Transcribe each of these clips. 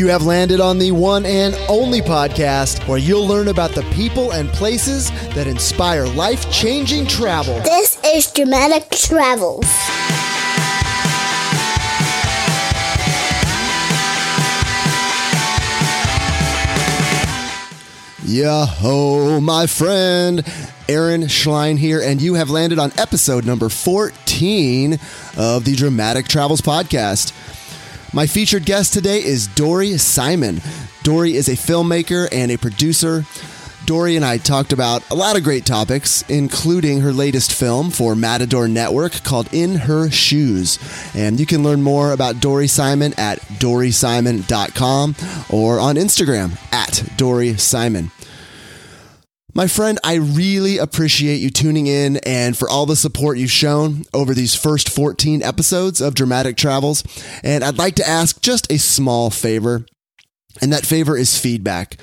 You have landed on the one and only podcast where you'll learn about the people and places that inspire life-changing travel. This is Dramatic Travels. Yo-ho, my friend. Aaron Schlein here, and you have landed on episode number 14 of the Dramatic Travels podcast. My featured guest today is Dori Simon. Dori is a filmmaker and a producer. Dori and I talked about a lot of great topics, including her latest film for Matador Network called In Her Shoes. And you can learn more about Dori Simon at DoriSimon.com or on Instagram at Dori Simon. My friend, I really appreciate you tuning in and for all the support you've shown over these first 14 episodes of Dramatic Travels. And I'd like to ask just a small favor, and that favor is feedback.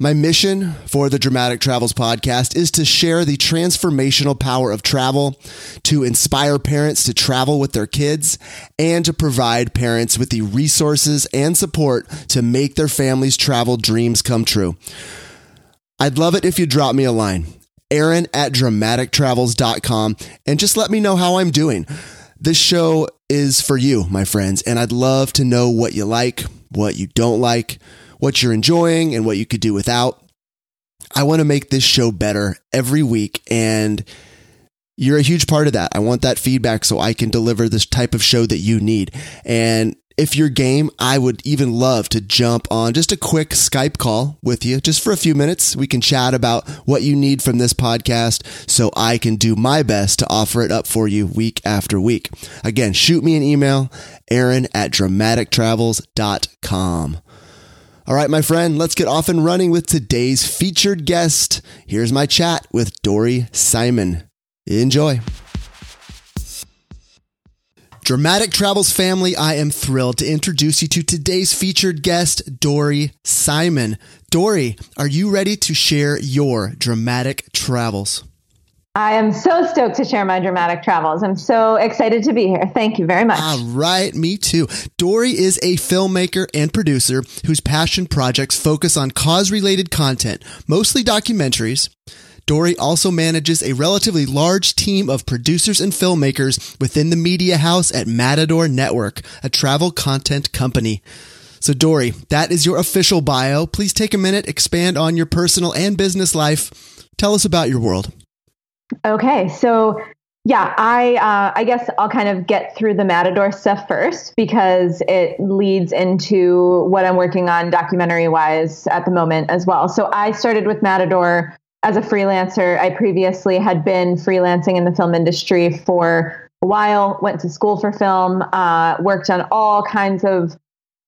My mission for the Dramatic Travels podcast is to share the transformational power of travel, to inspire parents to travel with their kids, and to provide parents with the resources and support to make their families' travel dreams come true. I'd love it if you drop me a line, Aaron at DramaticTravels.com, and just let me know how I'm doing. This show is for you, my friends, and I'd love to know what you like, what you don't like, what you're enjoying, and what you could do without. I want to make this show better every week, and you're a huge part of that. I want that feedback so I can deliver this type of show that you need. And if you're game, I would even love to jump on just a quick Skype call with you just for a few minutes. We can chat about what you need from this podcast so I can do my best to offer it up for you week after week. Again, shoot me an email, Aaron at DramaticTravels.com. All right, my friend, let's get off and running with today's featured guest. Here's my chat with Dori Simon. Enjoy. Dramatic Travels family, I am thrilled to introduce you to today's featured guest, Dori Simon. Dori, are you ready to share your dramatic travels? I am so stoked to share my dramatic travels. I'm so excited to be here. Thank you very much. All right, me too. Dori is a filmmaker and producer whose passion projects focus on cause-related content, mostly documentaries. Dori also manages a relatively large team of producers and filmmakers within the media house at Matador Network, a travel content company. So Dori, that is your official bio. Please take a minute, expand on your personal and business life. Tell us about your world. Okay, so yeah, I guess I'll kind of get through the Matador stuff first because it leads into what I'm working on documentary-wise at the moment as well. So I started with Matador as a freelancer. I previously had been freelancing in the film industry for a while, went to school for film, worked on all kinds of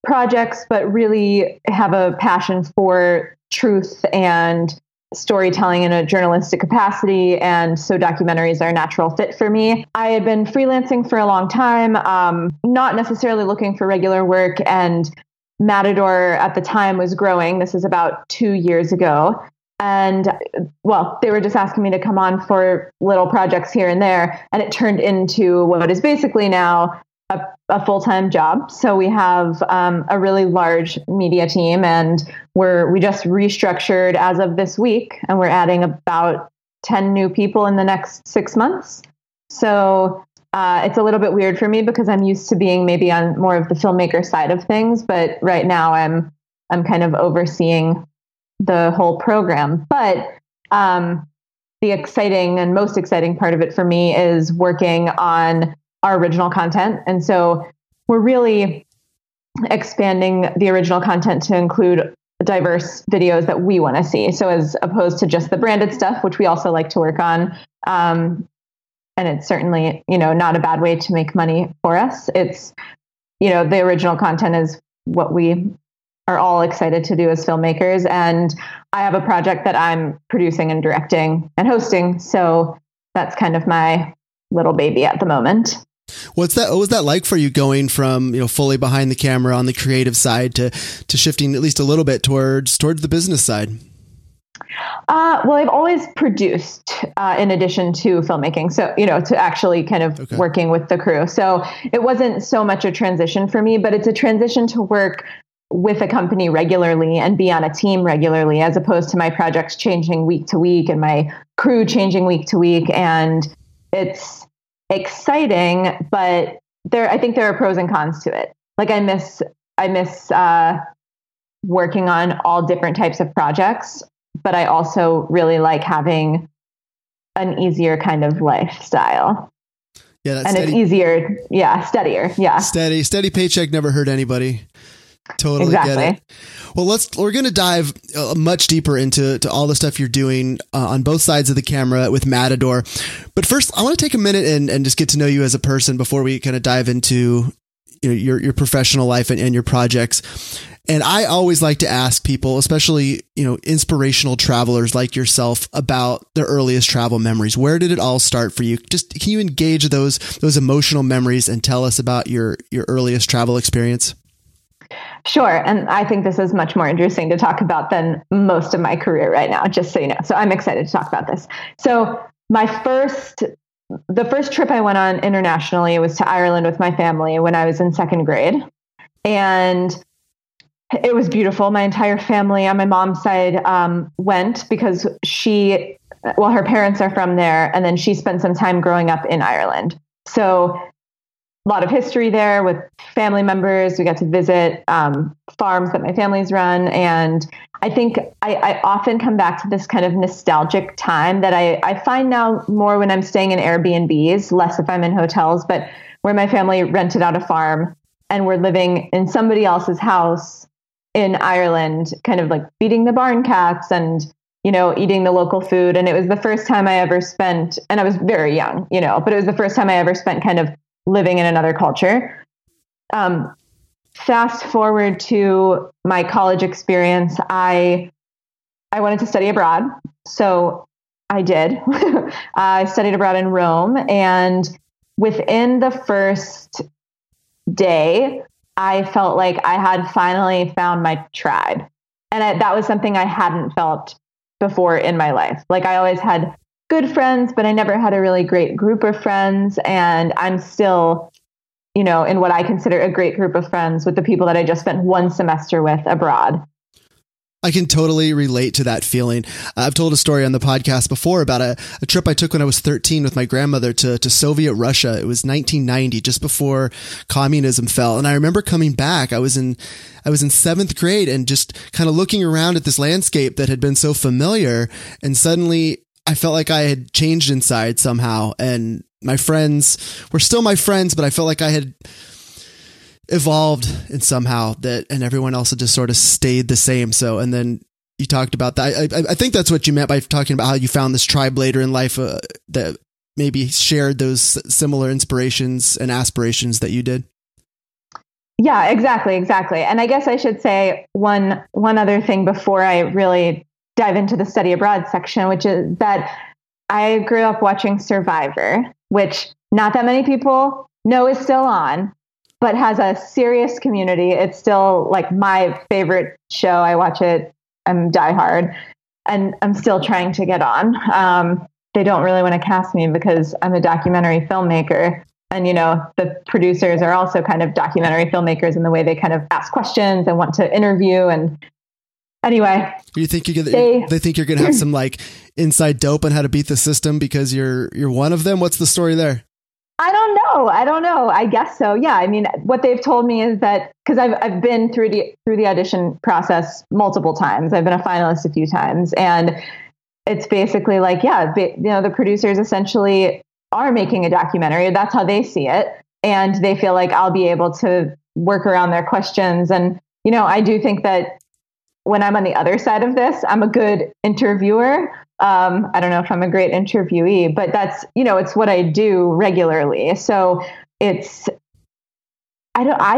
projects, but really have a passion for truth and storytelling in a journalistic capacity. And so documentaries are a natural fit for me. I had been freelancing for a long time, not necessarily looking for regular work. And Matador at the time was growing. This is about 2 years ago. And well, they were just asking me to come on for little projects here and there. And it turned into what is basically now a full-time job. So we have a really large media team, and we just restructured as of this week. And we're adding about 10 new people in the next 6 months. So it's a little bit weird for me because I'm used to being maybe on more of the filmmaker side of things. But right now I'm kind of overseeing the whole program. But the exciting and most exciting part of it for me is working on our original content. And so we're really expanding the original content to include diverse videos that we want to see. So as opposed to just the branded stuff, which we also like to work on. And it's certainly, not a bad way to make money for us. It's, the original content is what we are all excited to do as filmmakers. And I have a project that I'm producing and directing and hosting. So that's kind of my little baby at the moment. What was that like for you, going from, fully behind the camera on the creative side to shifting at least a little bit towards the business side? Well, I've always produced, in addition to filmmaking. So, to actually kind of working with the crew. So it wasn't so much a transition for me, but it's a transition to work with a company regularly and be on a team regularly, as opposed to my projects changing week to week and my crew changing week to week. And it's exciting, but I think there are pros and cons to it. Like I miss working on all different types of projects, but I also really like having an easier kind of lifestyle. Yeah, that's and steady. It's easier. Yeah, steadier. Yeah, steady paycheck never hurt anybody. Totally exactly. Get it. Well, we're going to dive much deeper into all the stuff you're doing on both sides of the camera with Matador. But first, I want to take a minute and just get to know you as a person before we kind of dive into your professional life and your projects. And I always like to ask people, especially, inspirational travelers like yourself, about their earliest travel memories. Where did it all start for you? Just can you engage those emotional memories and tell us about your earliest travel experience? Sure. And I think this is much more interesting to talk about than most of my career right now, just so you know. So I'm excited to talk about this. So the first trip I went on internationally was to Ireland with my family when I was in second grade. And it was beautiful. My entire family on my mom's side went because her parents are from there. And then she spent some time growing up in Ireland. So a lot of history there with family members. We got to visit farms that my family's run. And I think I often come back to this kind of nostalgic time that I find now more when I'm staying in Airbnbs, less if I'm in hotels, but where my family rented out a farm and we're living in somebody else's house in Ireland, kind of like feeding the barn cats and, eating the local food. And it was the first time I ever spent, and I was very young, but it was the first time I ever spent kind of living in another culture. Fast forward to my college experience, I wanted to study abroad. So I did. I studied abroad in Rome. And within the first day, I felt like I had finally found my tribe. And that was something I hadn't felt before in my life. Like I always had good friends, but I never had a really great group of friends. And I'm still, in what I consider a great group of friends with the people that I just spent one semester with abroad. I can totally relate to that feeling. I've told a story on the podcast before about a trip I took when I was 13 with my grandmother to Soviet Russia. It was 1990, just before communism fell. And I remember coming back. I was in seventh grade and just kind of looking around at this landscape that had been so familiar. And suddenly I felt like I had changed inside somehow, and my friends were still my friends, but I felt like I had evolved in somehow that, and everyone else had just sort of stayed the same. So, and then you talked about that. I think that's what you meant by talking about how you found this tribe later in life that maybe shared those similar inspirations and aspirations that you did. Yeah, exactly. And I guess I should say one other thing before I really dive into the study abroad section, which is that I grew up watching Survivor, which not that many people know is still on, but has a serious community. It's still like my favorite show. I watch it. I'm diehard, and I'm still trying to get on. They don't really want to cast me because I'm a documentary filmmaker, and the producers are also kind of documentary filmmakers in the way they kind of ask questions and want to interview and. Anyway, you think they think you're going to have some like inside dope on how to beat the system because you're one of them. What's the story there? I don't know. I guess so. Yeah. I mean, what they've told me is that because I've been through the audition process multiple times. I've been a finalist a few times, and it's basically like, the producers essentially are making a documentary. That's how they see it, and they feel like I'll be able to work around their questions. And I do think that when I'm on the other side of this, I'm a good interviewer. I don't know if I'm a great interviewee, but that's, it's what I do regularly. So I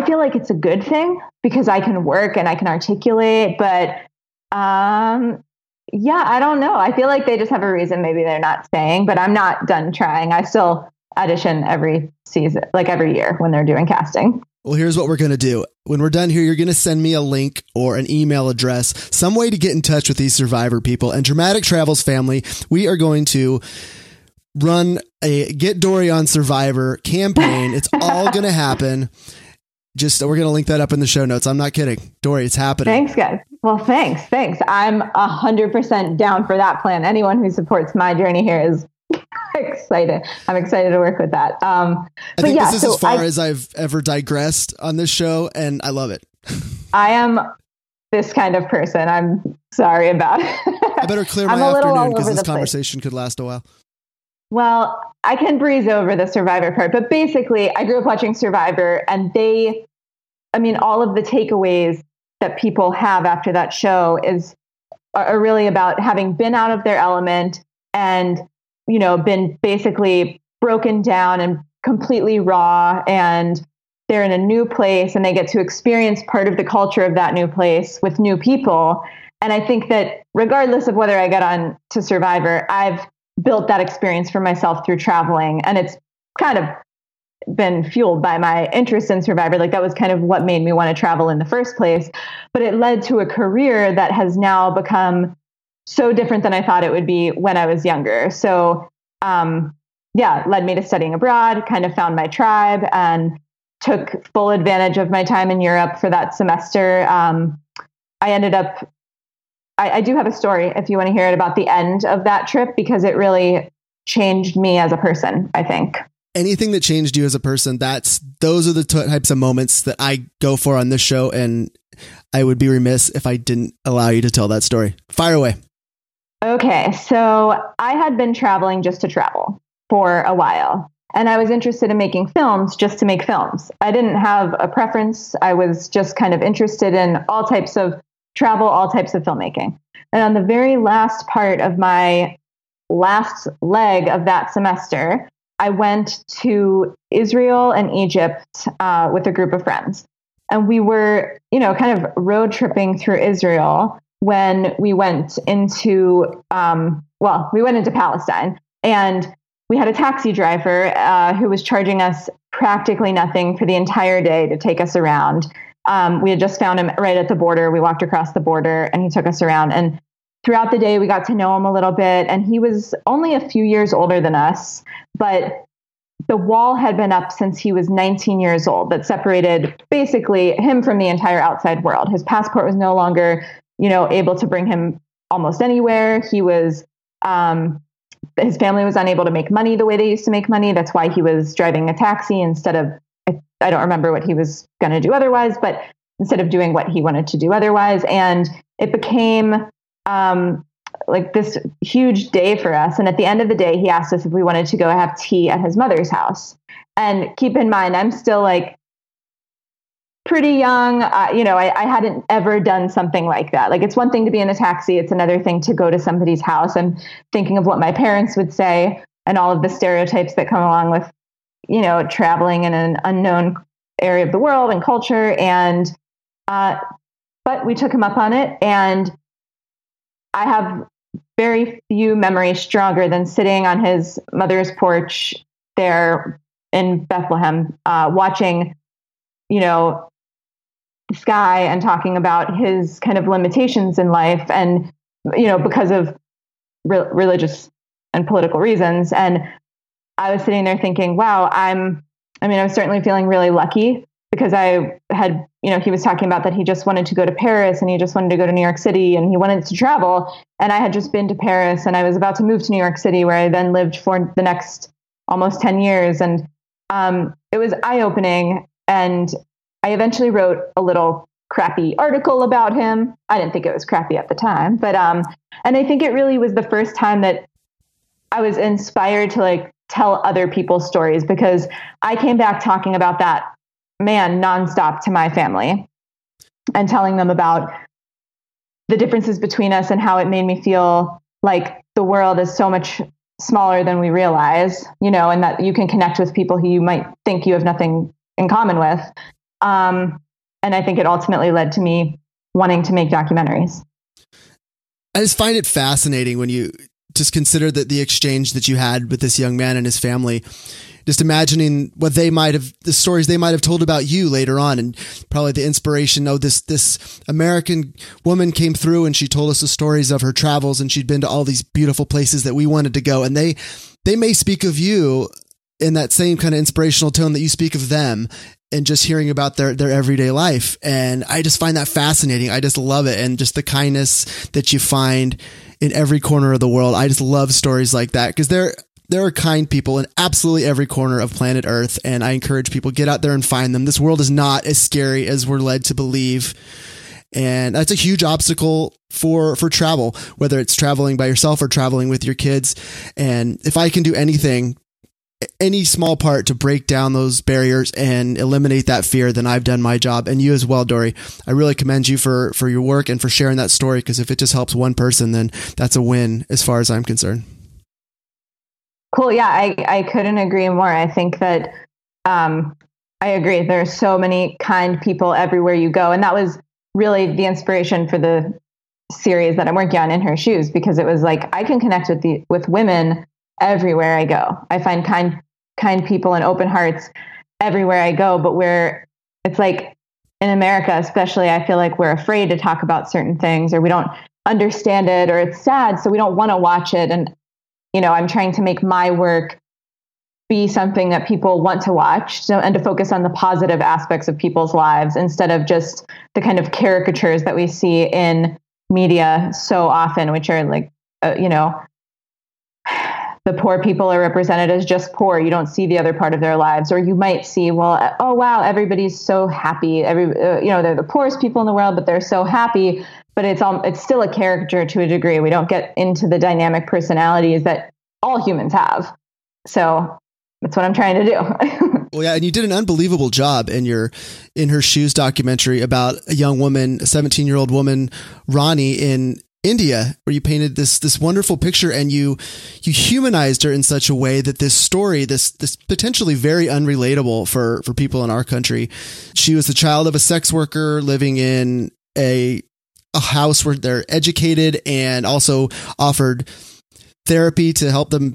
feel like it's a good thing because I can work and I can articulate, but I don't know. I feel like they just have a reason maybe they're not staying, but I'm not done trying. I still audition every season, like every year when they're doing casting. Well, here's what we're going to do. When we're done here, you're going to send me a link or an email address, some way to get in touch with these Survivor people. And Dramatic Travels family, we are going to run a Get Dori on Survivor campaign. It's all going to happen. we're going to link that up in the show notes. I'm not kidding. Dori, it's happening. Thanks, guys. Well, thanks. I'm 100% down for that plan. Anyone who supports my journey here is excited. I'm excited to work with that. I think this is as far as I've ever digressed on this show, and I love it. I am this kind of person. I'm sorry about it. I better clear my afternoon because this conversation could last a while. Well, I can breeze over the Survivor part, but basically I grew up watching Survivor, and all of the takeaways that people have after that show are really about having been out of their element and, been basically broken down and completely raw, and they're in a new place and they get to experience part of the culture of that new place with new people. And I think that regardless of whether I get on to Survivor, I've built that experience for myself through traveling. And it's kind of been fueled by my interest in Survivor. Like, that was kind of what made me want to travel in the first place, but it led to a career that has now become so different than I thought it would be when I was younger. So, led me to studying abroad, kind of found my tribe, and took full advantage of my time in Europe for that semester. I do have a story if you want to hear it about the end of that trip, because it really changed me as a person, I think. Anything that changed you as a person, those are the types of moments that I go for on this show. And I would be remiss if I didn't allow you to tell that story. Fire away. Okay. So I had been traveling just to travel for a while, and I was interested in making films just to make films. I didn't have a preference. I was just kind of interested in all types of travel, all types of filmmaking. And on the very last part of my last leg of that semester, I went to Israel and Egypt with a group of friends. And we were, kind of road tripping through Israel when we went into, Palestine. And we had a taxi driver who was charging us practically nothing for the entire day to take us around. We had just found him right at the border. We walked across the border and he took us around. And throughout the day, we got to know him a little bit. And he was only a few years older than us, but the wall had been up since he was 19 years old that separated basically him from the entire outside world. His passport was no longer, able to bring him almost anywhere. He was, his family was unable to make money the way they used to make money. That's why he was driving a taxi instead of, I don't remember what he was going to do otherwise, but instead of doing what he wanted to do otherwise. And it became like this huge day for us. And at the end of the day, he asked us if we wanted to go have tea at his mother's house. And keep in mind, I'm still like pretty young. I hadn't ever done something like that. Like, it's one thing to be in a taxi. It's another thing to go to somebody's house. I'm thinking of what my parents would say and all of the stereotypes that come along with, traveling in an unknown area of the world and culture. And, but we took him up on it. And I have very few memories stronger than sitting on his mother's porch there in Bethlehem, watching, the sky and talking about his kind of limitations in life and, because of religious and political reasons. And I was sitting there thinking, wow, I'm certainly feeling really lucky, because I had, he was talking about that he just wanted to go to Paris and he just wanted to go to New York City and he wanted to travel. And I had just been to Paris and I was about to move to New York City, where I then lived for the next almost 10 years. And it was eye-opening. And I eventually wrote a little crappy article about him. I didn't think it was crappy at the time, but, and I think it really was the first time that I was inspired to tell other people's stories, because I came back talking about that man nonstop to my family and telling them about the differences between us and how it made me feel like the world is so much smaller than we realize, and that you can connect with people who you might think you have nothing in common with. And I think it ultimately led to me wanting to make documentaries. I just find it fascinating when you just consider that the exchange that you had with this young man and his family, just imagining what they might have, the stories they might have told about you later on, and probably the inspiration. This American woman came through and she told us the stories of her travels, and she'd been to all these beautiful places that we wanted to go. And they may speak of you in that same kind of inspirational tone that you speak of them. and just hearing about their everyday life. And I just find that fascinating. I just love it. And just the kindness that you find in every corner of the world. I just love stories like that, because there are kind people in absolutely every corner of planet Earth. And I encourage people, get out there and find them. This world is not as scary as we're led to believe. And that's a huge obstacle for travel, whether it's traveling by yourself or traveling with your kids. And if I can do anything, any small part to break down those barriers and eliminate that fear, then I've done my job. And you as well, Dori. I really commend you for your work and for sharing that story, because if it just helps one person, then that's a win as far as I'm concerned. Cool. Yeah, I couldn't agree more. I think that I agree. There are so many kind people everywhere you go. And that was really the inspiration for the series that I'm working on, In Her Shoes, because it was like, I can connect with women everywhere I go. I find kind people and open hearts everywhere I go. But where it's like in America, especially, I feel like we're afraid to talk about certain things, or we don't understand it, or it's sad, so we don't want to watch it. And, you know, I'm trying to make my work be something that people want to watch, so, and to focus on the positive aspects of people's lives instead of just the kind of caricatures that we see in media so often, which are like, you know, the poor people are represented as just poor. You don't see the other part of their lives. Or you might see, well, oh, wow, everybody's so happy. You know, they're the poorest people in the world, but they're so happy. But it's still a caricature to a degree. We don't get into the dynamic personalities that all humans have. So that's what I'm trying to do. Well, yeah. And you did an unbelievable job in your In Her Shoes documentary about a young woman, a 17-year-old woman, Ronnie, in India, where you painted this wonderful picture, and you humanized her in such a way that this story, this potentially very unrelatable for people in our country. She was the child of a sex worker living in a house where they're educated and also offered therapy to help them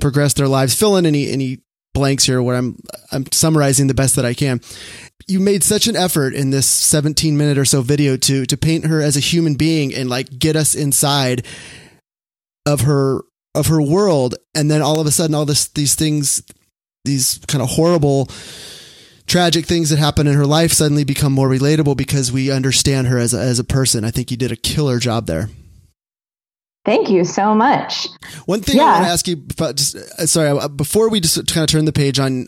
progress their lives. Fill in any blanks here where I'm summarizing the best that I can. You made such an effort in this 17-minute or so video to paint her as a human being and like get us inside of her world. And then all of a sudden, all these things, these kind of horrible, tragic things that happen in her life suddenly become more relatable because we understand her as a person. I think you did a killer job there. Thank you so much. One thing I want to ask you about, before we just kind of turn the page on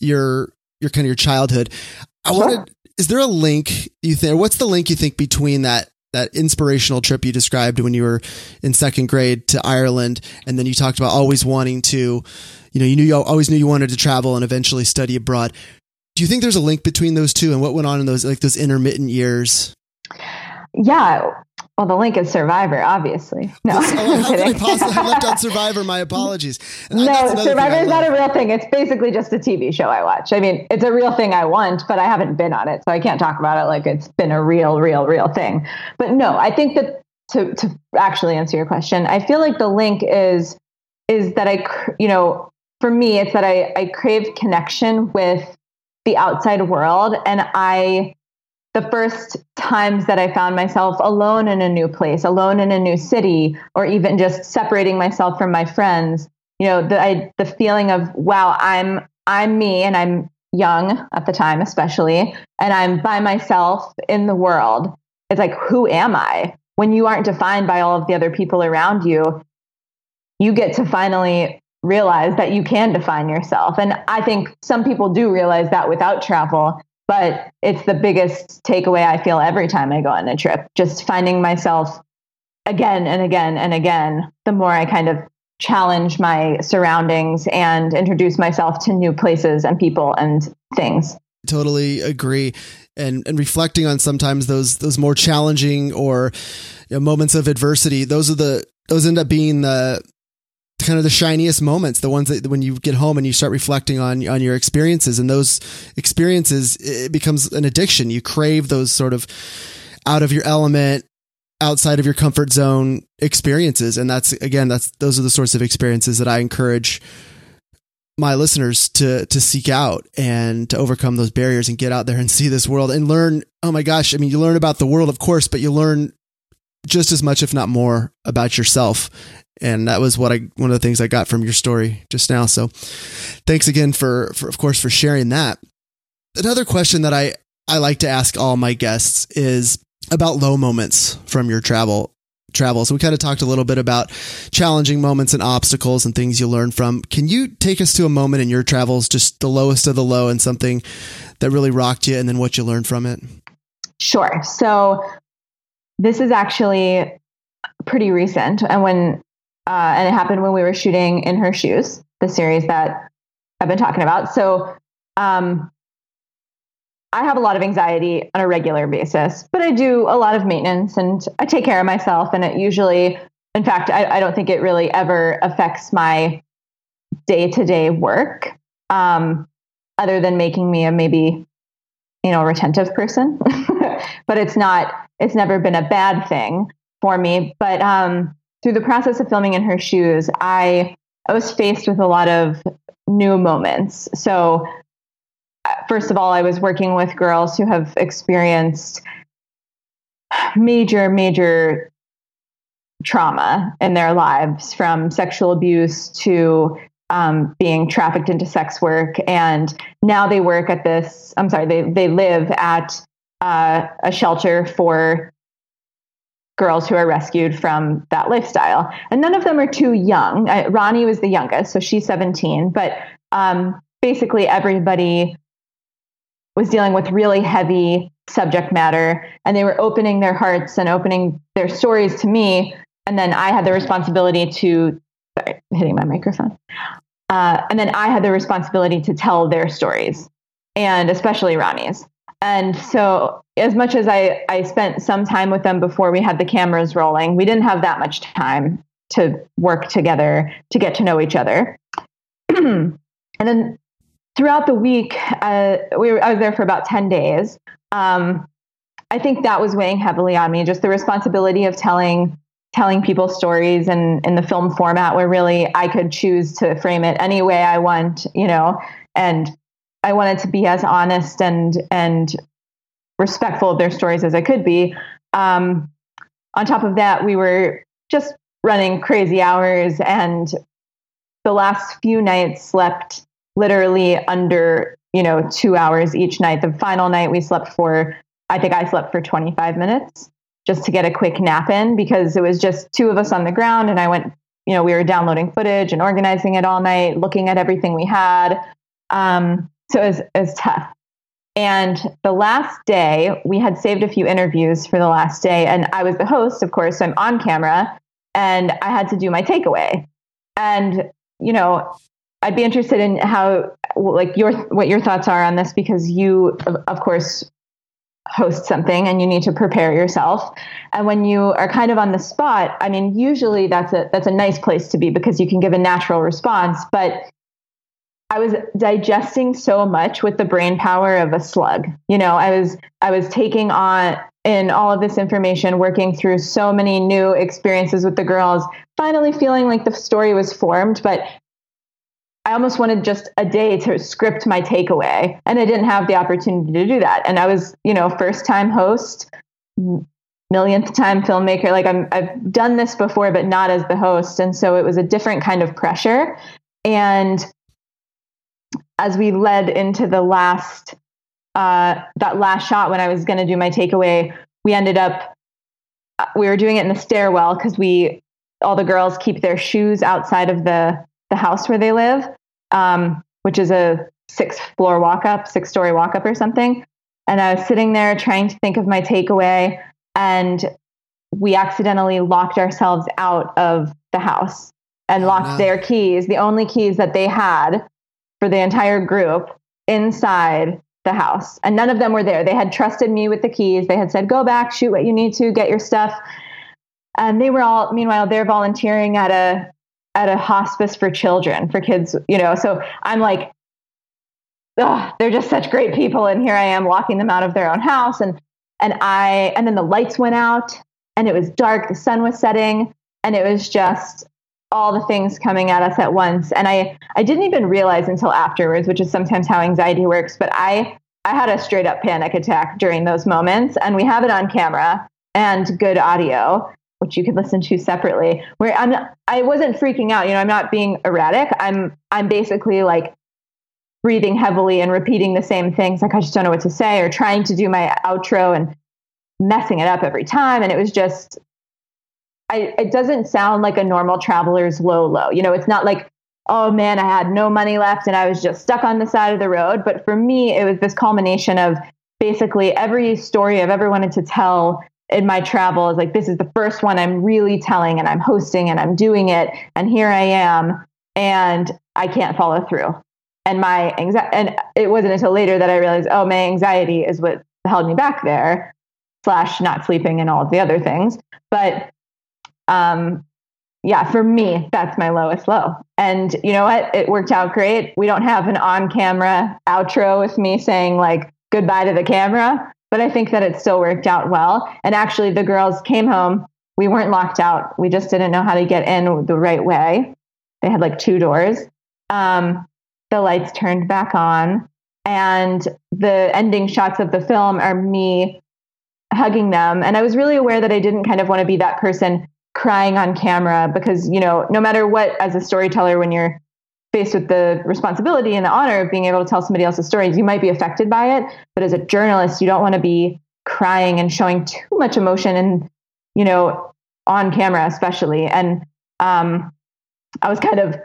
your kind of your childhood, is there a link you think, or what's the link you think between that inspirational trip you described when you were in second grade to Ireland? And then you talked about always wanting to, you always knew you wanted to travel and eventually study abroad. Do you think there's a link between those two, and what went on in those intermittent years? Yeah. Well, the link is Survivor, obviously. No, how could I possibly have left out Survivor? My apologies. No, Survivor is not a real thing. It's basically just a TV show I watch. I mean, it's a real thing I want, but I haven't been on it, so I can't talk about it like it's been a real thing. But no, I think that to actually answer your question, I feel like the link is that for me, it's that I crave connection with the outside world, and the first times that I found myself alone in a new place, alone in a new city, or even just separating myself from my friends, the feeling of, wow, I'm me, and I'm young at the time, especially, and I'm by myself in the world. It's like, who am I? When you aren't defined by all of the other people around you, you get to finally realize that you can define yourself. And I think some people do realize that without travel, but it's the biggest takeaway I feel every time I go on a trip, just finding myself again and again and again, the more I kind of challenge my surroundings and introduce myself to new places and people and things. Totally agree. And reflecting on sometimes those more challenging or moments of adversity, those end up being the kind of the shiniest moments, the ones that when you get home and you start reflecting on your experiences, and those experiences, it becomes an addiction. You crave those sort of out of your element, outside of your comfort zone experiences. And those are the sorts of experiences that I encourage my listeners to seek out and to overcome those barriers and get out there and see this world and learn. Oh my gosh. I mean, you learn about the world, of course, but you learn just as much, if not more, about yourself. And that was one of the things I got from your story just now. So thanks again for of course, for sharing that. Another question that I like to ask all my guests is about low moments from your travels. So we kind of talked a little bit about challenging moments and obstacles and things you learn from. Can you take us to a moment in your travels, just the lowest of the low and something that really rocked you and then what you learned from it? Sure. So this is actually pretty recent. And when it happened when we were shooting In Her Shoes, the series that I've been talking about. So, I have a lot of anxiety on a regular basis, but I do a lot of maintenance and I take care of myself. And it usually, in fact, I don't think it really ever affects my day-to-day work, other than making me a maybe, retentive person, but it's never been a bad thing for me. But, through the process of filming In Her Shoes, I was faced with a lot of new moments. So first of all, I was working with girls who have experienced major, major trauma in their lives, from sexual abuse to being trafficked into sex work. And now they work at this, they live at a shelter for girls who are rescued from that lifestyle. And none of them are too young. Ronnie was the youngest, so she's 17. But basically everybody was dealing with really heavy subject matter, and they were opening their hearts and opening their stories to me. And then I had the responsibility to, sorry, hitting my microphone. And then I had the responsibility to tell their stories, and especially Ronnie's. And so as much as I spent some time with them before we had the cameras rolling, we didn't have that much time to work together, to get to know each other. And then throughout the week, I was there for about 10 days. I think that was weighing heavily on me, just the responsibility of telling people stories, and in the film format where really I could choose to frame it any way I want, and I wanted to be as honest and respectful of their stories as I could be. On top of that, we were just running crazy hours, and the last few nights slept literally under, 2 hours each night. The final night we slept for, I think I slept for 25 minutes just to get a quick nap in, because it was just two of us on the ground. And I went, we were downloading footage and organizing it all night, looking at everything we had. So it was tough. And the last day we had saved a few interviews for the last day, and I was the host, of course, so I'm on camera, and I had to do my takeaway. And, I'd be interested in how, what your thoughts are on this, because you, of course, host something and you need to prepare yourself. And when you are kind of on the spot, I mean, usually that's a nice place to be, because you can give a natural response, but I was digesting so much with the brain power of a slug. I was taking on in all of this information, working through so many new experiences with the girls, finally feeling like the story was formed, but I almost wanted just a day to script my takeaway, and I didn't have the opportunity to do that. And I was, first time host, millionth time filmmaker. I've done this before, but not as the host. And so it was a different kind of pressure. And as we led into the last, that last shot, when I was going to do my takeaway, we were doing it in the stairwell, 'cause all the girls keep their shoes outside of the house where they live, which is a 6-story walk up or something. And I was sitting there trying to think of my takeaway, and we accidentally locked ourselves out of the house and locked their keys, the only keys that they had for the entire group, inside the house. And none of them were there. They had trusted me with the keys. They had said, go back, shoot what you need to, get your stuff. And they were all, meanwhile, they're volunteering at a hospice for children, for kids, so I'm like, oh, they're just such great people. And here I am locking them out of their own house. And then the lights went out, and it was dark, the sun was setting, and it was just all the things coming at us at once. And I didn't even realize until afterwards, which is sometimes how anxiety works, but I had a straight up panic attack during those moments, and we have it on camera and good audio, which you could listen to separately, where I wasn't freaking out. I'm not being erratic. I'm basically like breathing heavily and repeating the same things. Like, I just don't know what to say, or trying to do my outro and messing it up every time. And it was just, it doesn't sound like a normal traveler's low. You know, it's not like, oh man, I had no money left and I was just stuck on the side of the road. But for me, it was this culmination of basically every story I've ever wanted to tell in my travel is like, this is the first one I'm really telling, and I'm hosting and I'm doing it. And here I am, and I can't follow through. And my anxiety, and it wasn't until later that I realized, oh, my anxiety is what held me back there, / not sleeping and all of the other things. But yeah, for me, that's my lowest low. And you know what? It worked out great. We don't have an on-camera outro with me saying like goodbye to the camera, but I think that it still worked out well. And actually, the girls came home. We weren't locked out. We just didn't know how to get in the right way. They had like 2 doors. The lights turned back on, and the ending shots of the film are me hugging them. And I was really aware that I didn't kind of want to be that person crying on camera, because, you know, no matter what, as a storyteller, when you're faced with the responsibility and the honor of being able to tell somebody else's stories, you might be affected by it. But as a journalist, you don't want to be crying and showing too much emotion, and, you know, on camera especially. And I was kind of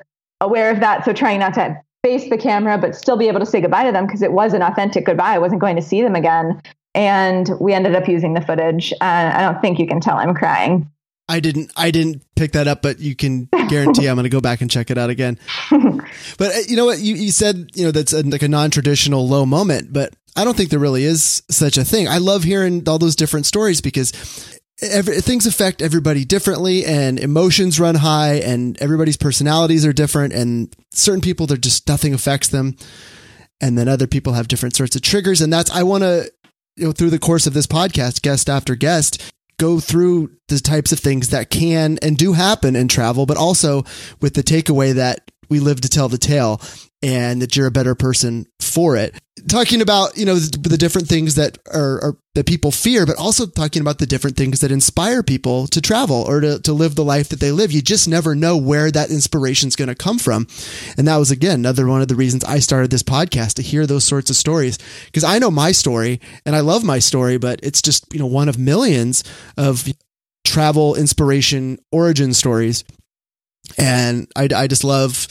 aware of that. So trying not to face the camera, but still be able to say goodbye to them, because it was an authentic goodbye. I wasn't going to see them again. And we ended up using the footage. I don't think you can tell I'm crying. I didn't pick that up, but you can guarantee I'm going to go back and check it out again. But you know what? You said, you know, that's like a non-traditional low moment, but I don't think there really is such a thing. I love hearing all those different stories, because things affect everybody differently, and emotions run high, and everybody's personalities are different, and certain people, they're just, nothing affects them. And then other people have different sorts of triggers. And I want to, you know, through the course of this podcast, guest after guest, go through the types of things that can and do happen in travel, but also with the takeaway that we live to tell the tale, and that you're a better person for it. Talking about, you know, the different things that are that people fear, but also talking about the different things that inspire people to travel or to live the life that they live. You just never know where that inspiration is going to come from. And that was, again, another one of the reasons I started this podcast, to hear those sorts of stories, because I know my story and I love my story, but it's just, you know, one of millions of travel inspiration origin stories. And I just love,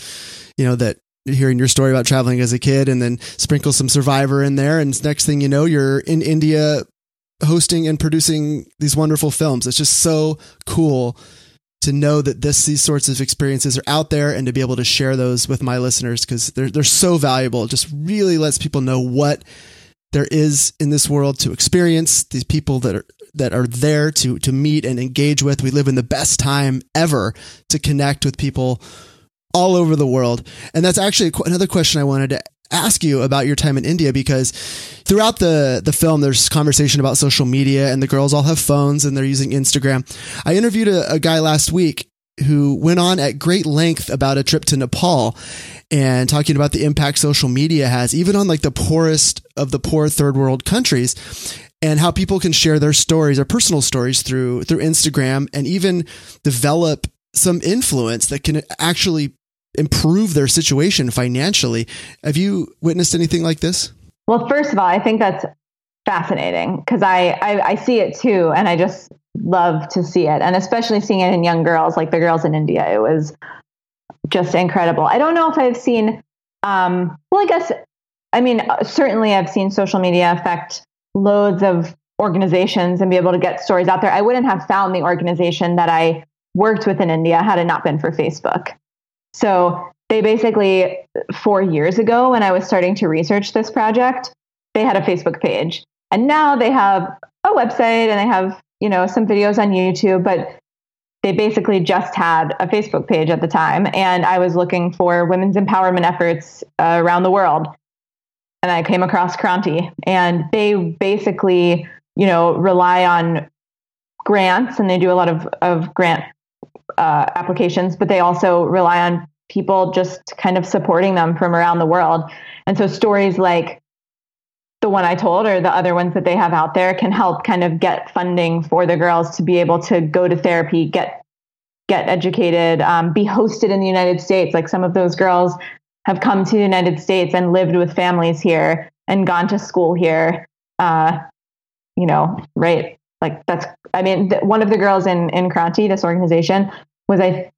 you know, that hearing your story about traveling as a kid, and then sprinkle some Survivor in there. And next thing you know, you're in India hosting and producing these wonderful films. It's just so cool to know that these sorts of experiences are out there, and to be able to share those with my listeners, because they're so valuable. It just really lets people know what there is in this world to experience, these people that are there to meet and engage with. We live in the best time ever to connect with people all over the world. And that's actually another question I wanted to ask you about your time in India, because throughout the film, there's conversation about social media, and the girls all have phones and they're using Instagram. I interviewed a guy last week who went on at great length about a trip to Nepal, and talking about the impact social media has, even on like the poorest of the poor third world countries, and how people can share their stories or personal stories through Instagram, and even develop some influence that can actually improve their situation financially. Have you witnessed anything like this? Well, first of all, I think that's fascinating, because I see it too. And I just love to see it. And especially seeing it in young girls, like the girls in India, it was just incredible. I don't know if I've seen, certainly I've seen social media affect loads of organizations and be able to get stories out there. I wouldn't have found the organization that I worked with in India had it not been for Facebook. So they basically, 4 years ago, when I was starting to research this project, they had a Facebook page, and now they have a website, and they have, you know, some videos on YouTube, but they basically just had a Facebook page at the time. And I was looking for women's empowerment efforts around the world. And I came across Kranti, and they basically, you know, rely on grants, and they do a lot of grant applications, but they also rely on people just kind of supporting them from around the world. And so stories like the one I told, or the other ones that they have out there, can help kind of get funding for the girls to be able to go to therapy, get educated, be hosted in the United States. Like some of those girls have come to the United States and lived with families here and gone to school here. Right. Like that's, I mean, one of the girls in Kranti, this organization, was at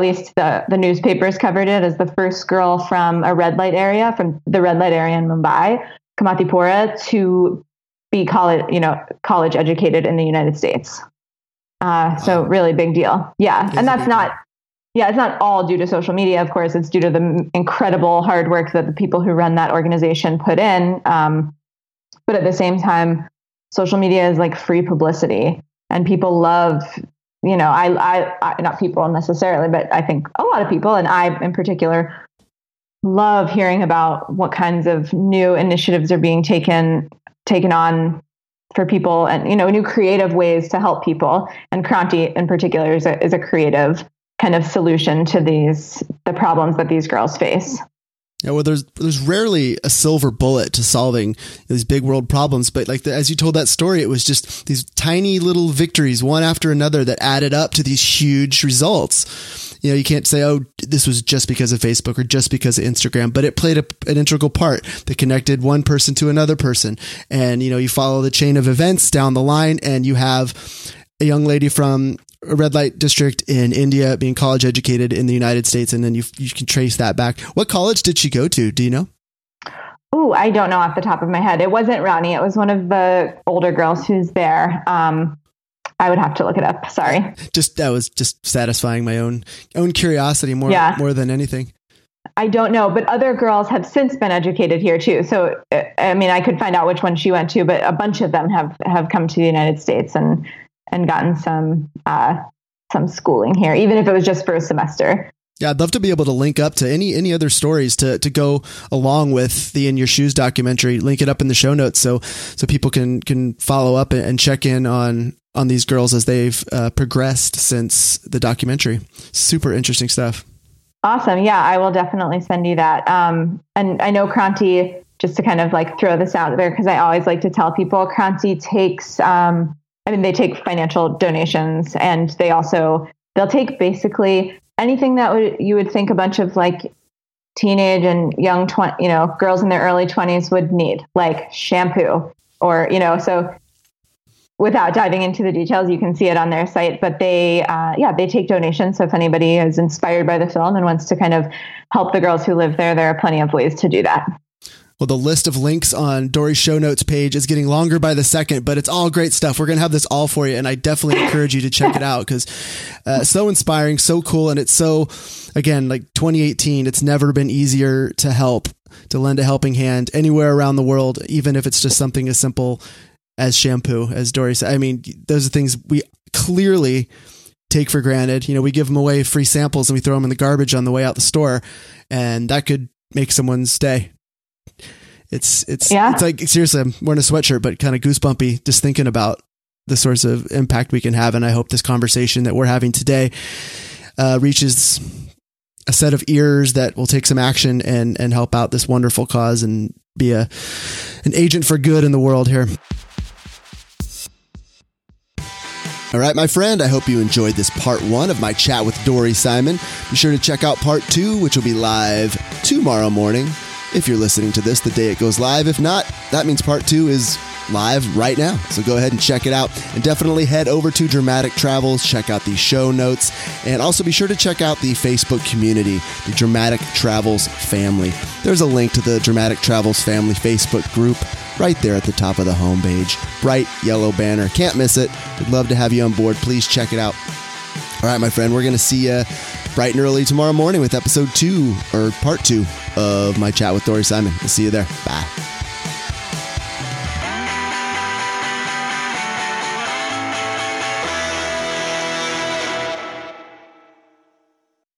least the newspapers covered it as the first girl from a red light area, from the red light area in Mumbai, Kamathipura, to be college educated in the United States. So really big deal. Yeah. And that's not, yeah, it's not all due to social media. Of course, it's due to the incredible hard work that the people who run that organization put in. But at the same time, social media is like free publicity, and people love, I not people necessarily, but I think a lot of people, and I in particular, love hearing about what kinds of new initiatives are being taken on for people, and, new creative ways to help people. And Kranti in particular is a creative kind of solution to the problems that these girls face. Yeah, well, there's rarely a silver bullet to solving these big world problems, but as you told that story, it was just these tiny little victories, one after another, that added up to these huge results. You can't say, oh, this was just because of Facebook or just because of Instagram, but it played an integral part that connected one person to another person, and you follow the chain of events down the line, and you have a young lady from a red light district in India being college educated in the United States. And then you can trace that back. What college did she go to? Do you know? Oh, I don't know off the top of my head. It wasn't Ronnie. It was one of the older girls who's there. I would have to look it up. Sorry. That was just satisfying my own curiosity more than anything. I don't know, but other girls have since been educated here too. So, I mean, I could find out which one she went to, but a bunch of them have come to the United States and gotten some schooling here, even if it was just for a semester. Yeah, I'd love to be able to link up to any other stories to go along with the In Your Shoes documentary, link it up in the show notes so people can follow up and check in on these girls as they've progressed since the documentary. Super interesting stuff. Awesome. Yeah, I will definitely send you that. And I know Kranti, just to kind of throw this out there, because I always like to tell people, Kranti takes... they take financial donations, and they'll take basically anything that you would think a bunch of teenage and young girls in their early 20s would need, like shampoo or, so without diving into the details, you can see it on their site, but they take donations. So if anybody is inspired by the film and wants to kind of help the girls who live there, there are plenty of ways to do that. Well, the list of links on Dori's show notes page is getting longer by the second, but it's all great stuff. We're going to have this all for you. And I definitely encourage you to check it out because so inspiring, so cool. And it's so, again, 2018, it's never been easier to help, to lend a helping hand anywhere around the world, even if it's just something as simple as shampoo, as Dori said. I mean, those are things we clearly take for granted. We give them away free samples and we throw them in the garbage on the way out the store. And that could make someone's day. It's seriously, I'm wearing a sweatshirt, but kind of goosebumpy just thinking about the sorts of impact we can have. And I hope this conversation that we're having today reaches a set of ears that will take some action and help out this wonderful cause and be an agent for good in the world here. All right, my friend, I hope you enjoyed this part one of my chat with Dori Simon. Be sure to check out part two, which will be live tomorrow morning. If you're listening to this the day it goes live. If not, that means part two is live right now. So go ahead and check it out. And definitely head over to Dramatic Travels, check out the show notes, and also be sure to check out the Facebook community, the Dramatic Travels family. There's a link to the Dramatic Travels family Facebook group right there at the top of the homepage. Bright yellow banner. Can't miss it. We'd love to have you on board. Please check it out. All right, my friend, we're going to see you bright and early tomorrow morning with episode 2 or part 2 of my chat with Dori Simon. We'll see you there. Bye.